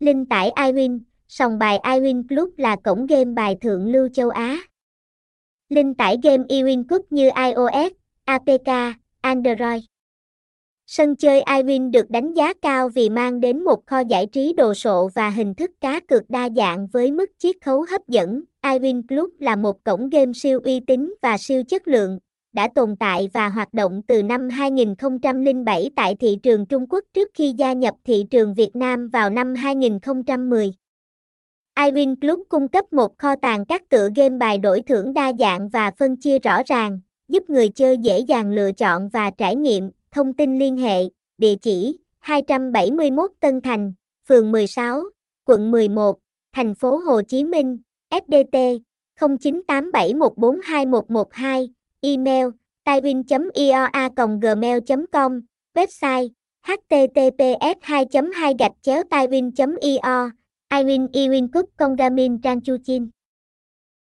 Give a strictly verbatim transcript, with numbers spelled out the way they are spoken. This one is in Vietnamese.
Link tải iWin, sòng bài iWin Club là cổng game bài thượng lưu châu Á. Link tải game iWin Club như iOS, a pê ca, Android. Sân chơi iWin được đánh giá cao vì mang đến một kho giải trí đồ sộ và hình thức cá cược đa dạng với mức chiết khấu hấp dẫn. iWin Club là một cổng game siêu uy tín và siêu chất lượng, đã tồn tại và hoạt động từ năm hai nghìn không trăm lẻ bảy tại thị trường Trung Quốc trước khi gia nhập thị trường Việt Nam vào năm hai nghìn không trăm mười. iWin Club cung cấp một kho tàng các tựa game bài đổi thưởng đa dạng và phân chia rõ ràng, giúp người chơi dễ dàng lựa chọn và trải nghiệm. Thông tin liên hệ, địa chỉ hai trăm bảy mươi mốt Tân Thành, phường mười sáu, quận mười một, thành phố Hồ Chí Minh, ép đê tê không chín tám bảy một bốn hai một một hai, email taiiwin chấm i o a còng gmail chấm com, website h t t p s hai chấm hai gạch chéo taiiwin chấm i o, iWin iWin Club Congamin Trang Chu Chin.